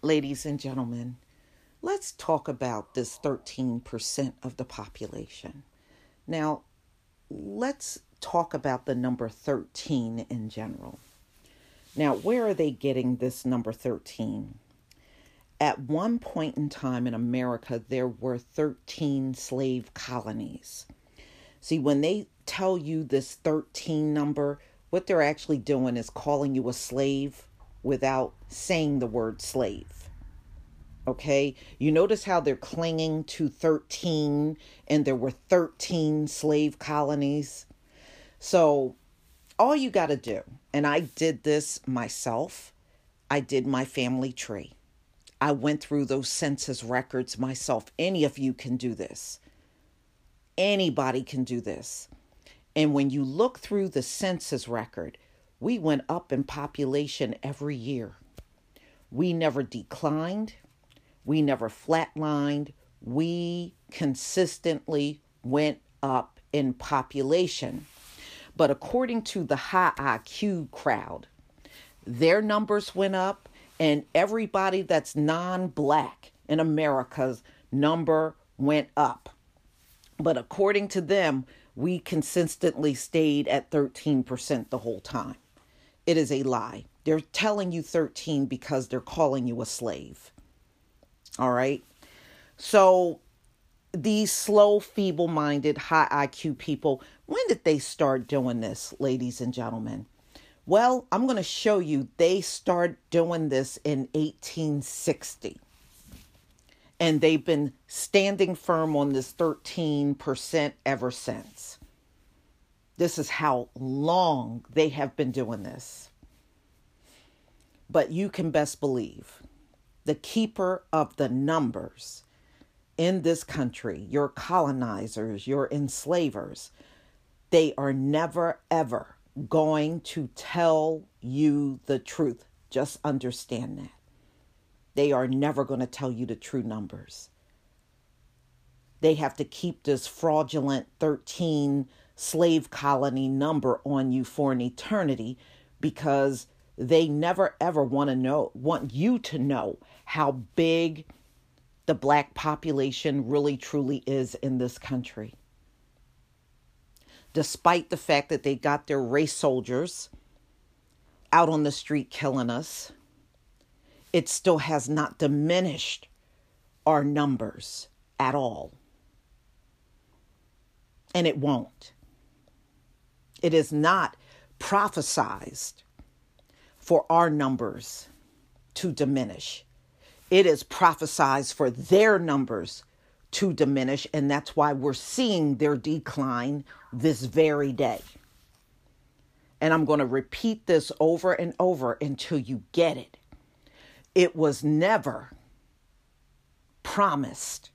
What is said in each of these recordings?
Ladies and gentlemen, let's talk about this 13% of the population. Now, let's talk about the number 13 in general. Now, where are they getting this number 13? At one point in time in America, there were 13 slave colonies. See, when they tell you this 13 number, what they're actually doing is calling you a slave without saying the word slave. Okay? You notice how they're clinging to 13, and there were 13 slave colonies. So all you got to do, and I did this myself, I did my family tree. I went through those census records myself. Any of you can do this. Anybody can do this. And when you look through the census record, we went up in population every year. We never declined. We never flatlined. We consistently went up in population. But according to the high IQ crowd, their numbers went up, and everybody that's non-black in America's number went up. But according to them, we consistently stayed at 13% the whole time. It is a lie. They're telling you 13 because they're calling you a slave. All right. So these slow, feeble-minded, high IQ people, when did they start doing this, ladies and gentlemen? Well, I'm going to show you they start doing this in 1860. And they've been standing firm on this 13% ever since. This is how long they have been doing this. But you can best believe the keeper of the numbers in this country, your colonizers, your enslavers, they are never, ever going to tell you the truth. Just understand that. They are never going to tell you the true numbers. They have to keep this fraudulent 13 slave colony number on you for an eternity, because they never ever want you to know how big the black population really truly is in this country. Despite the fact that they got their race soldiers out on the street killing us, it still has not diminished our numbers at all. And it won't. It is not prophesized for our numbers to diminish. It is prophesized for their numbers to diminish, and that's why we're seeing their decline this very day. And I'm going to repeat this over and over until you get it. It was never promised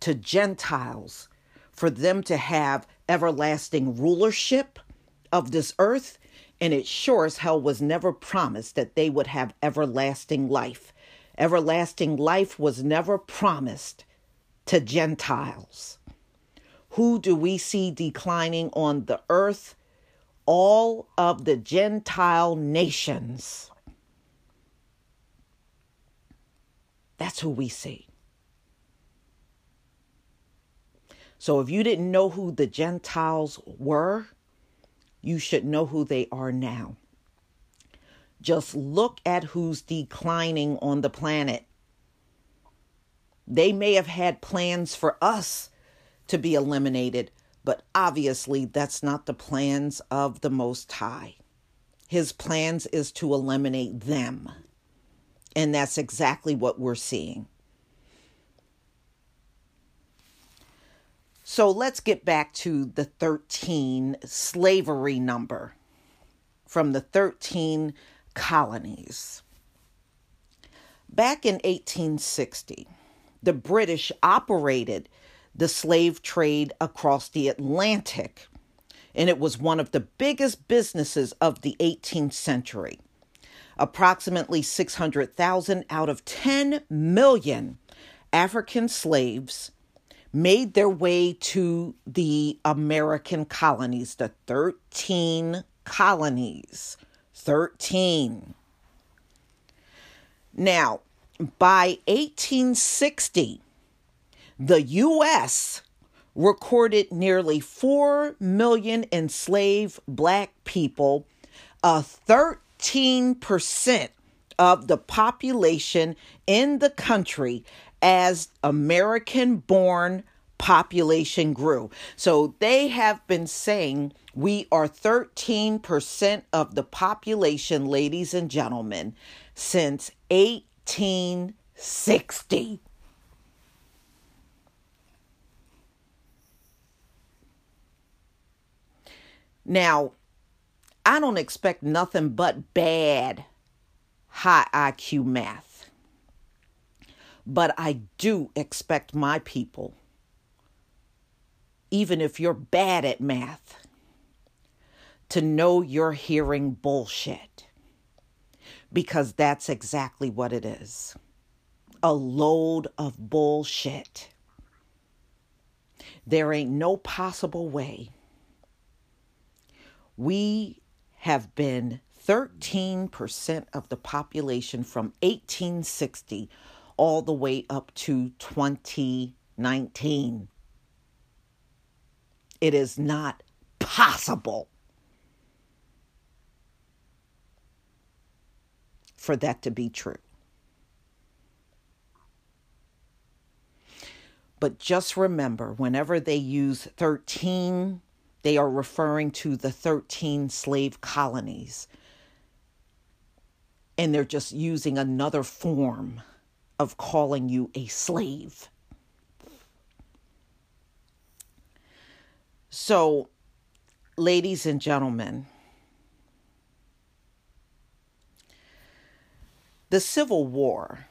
to Gentiles for them to have everlasting rulership of this earth, and it sure as hell was never promised that they would have everlasting life. Everlasting life was never promised to Gentiles. Who do we see declining on the earth? All of the Gentile nations. That's who we see. So if you didn't know who the Gentiles were, you should know who they are now. Just look at who's declining on the planet. They may have had plans for us to be eliminated, but obviously that's not the plans of the Most High. His plans is to eliminate them. And that's exactly what we're seeing. So let's get back to the 13 slavery number from the 13 colonies. Back in 1860, the British operated the slave trade across the Atlantic, and it was one of the biggest businesses of the 18th century. Approximately 600,000 out of 10 million African slaves made their way to the American colonies, the 13 colonies, 13. Now, by 1860, the U.S. recorded nearly 4 million enslaved Black people, a 13% of the population in the country as American-born population grew. So they have been saying we are 13% of the population, ladies and gentlemen, since 1860. Now, I don't expect nothing but bad high IQ math, but I do expect my people, even if you're bad at math, to know you're hearing bullshit, because that's exactly what it is. A load of bullshit. There ain't no possible way. We have been 13% of the population from 1860 all the way up to 2019. It is not possible for that to be true. But just remember, whenever they use 13, they are referring to the 13 slave colonies. And they're just using another form of calling you a slave. So, ladies and gentlemen, the Civil War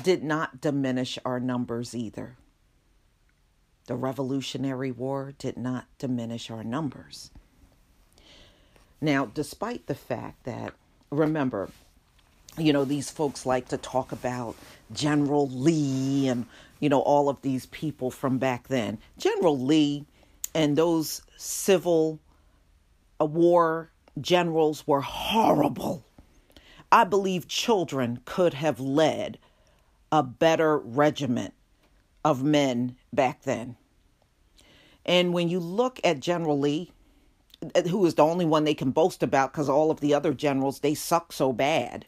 did not diminish our numbers either. The Revolutionary War did not diminish our numbers. Now, despite the fact that, remember, you know, these folks like to talk about General Lee and, you know, all of these people from back then. General Lee and those Civil War generals were horrible. I believe children could have led a better regiment of men back then. And when you look at General Lee, who is the only one they can boast about, because all of the other generals, they suck so bad,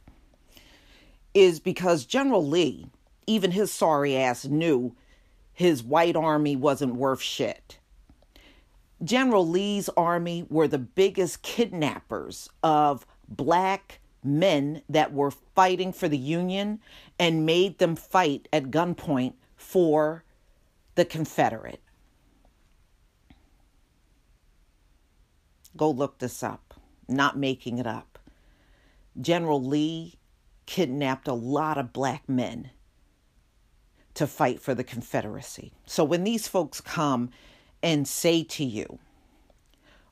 is because General Lee, even his sorry ass, knew his white army wasn't worth shit. General Lee's army were the biggest kidnappers of Black men that were fighting for the Union and made them fight at gunpoint for the Confederate. Go look this up. Not making it up. General Lee kidnapped a lot of Black men to fight for the Confederacy. So when these folks come and say to you,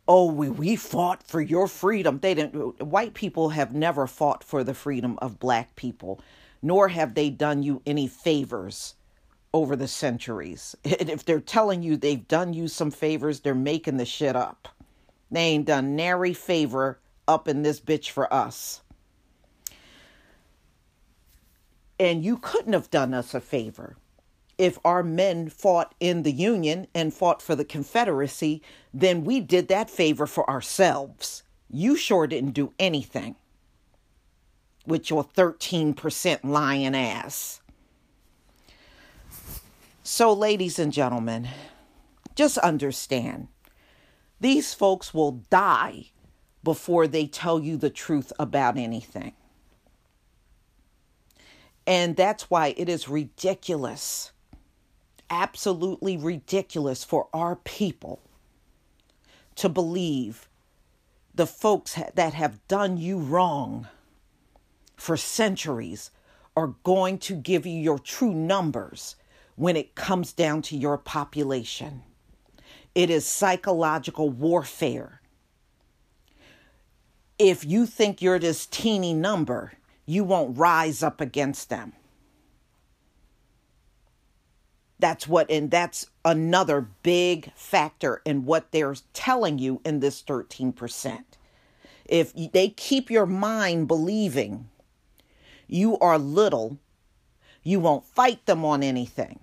oh, we fought for your freedom. They didn't. White people have never fought for the freedom of Black people, nor have they done you any favors over the centuries. If they're telling you they've done you some favors, they're making the shit up. They ain't done nary favor up in this bitch for us. And you couldn't have done us a favor. If our men fought in the Union and fought for the Confederacy, then we did that favor for ourselves. You sure didn't do anything with your 13% lying ass. So, ladies and gentlemen, just understand, these folks will die before they tell you the truth about anything. And that's why it is ridiculous absolutely ridiculous for our people to believe the folks that have done you wrong for centuries are going to give you your true numbers when it comes down to your population. It is psychological warfare. If you think you're this teeny number, you won't rise up against them. That's another big factor in what they're telling you in this 13%. If they keep your mind believing you are little, you won't fight them on anything.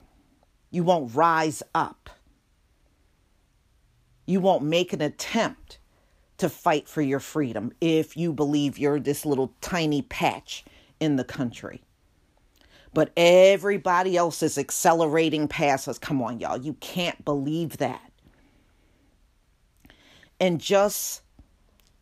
You won't rise up. You won't make an attempt to fight for your freedom if you believe you're this little tiny patch in the country. But everybody else is accelerating past us. Come on, y'all. You can't believe that. And just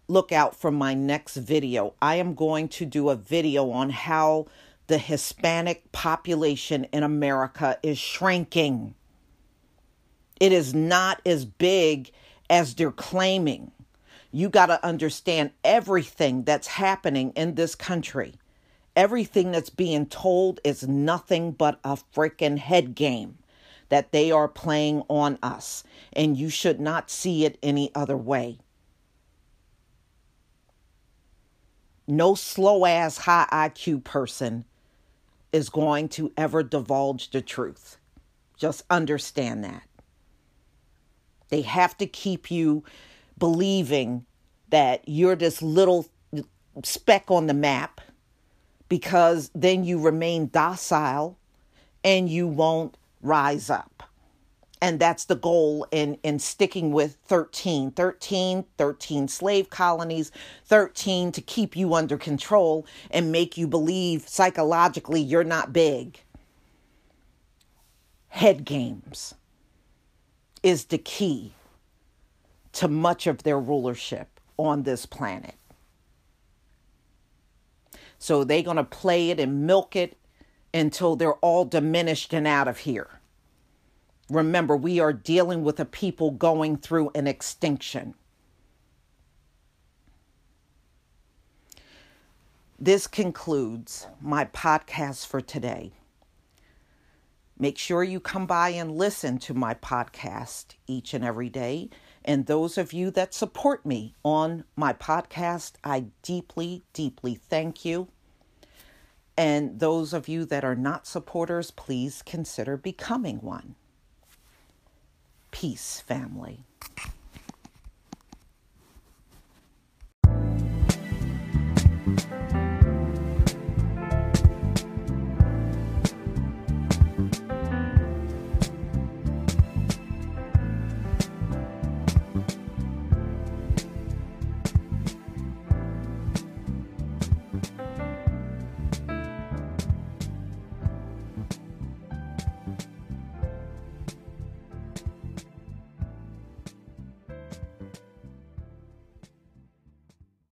look out for my next video. I am going to do a video on how the Hispanic population in America is shrinking. It is not as big as they're claiming. You got to understand everything that's happening in this country. Everything that's being told is nothing but a freaking head game that they are playing on us. And you should not see it any other way. No slow-ass, high-IQ person is going to ever divulge the truth. Just understand that. They have to keep you believing that you're this little speck on the map, because then you remain docile and you won't rise up. And that's the goal in sticking with 13 slave colonies, 13 to keep you under control and make you believe psychologically you're not big. Head games is the key to much of their rulership on this planet. So they're going to play it and milk it until they're all diminished and out of here. Remember, we are dealing with a people going through an extinction. This concludes my podcast for today. Make sure you come by and listen to my podcast each and every day. And those of you that support me on my podcast, I deeply, deeply thank you. And those of you that are not supporters, please consider becoming one. Peace, family.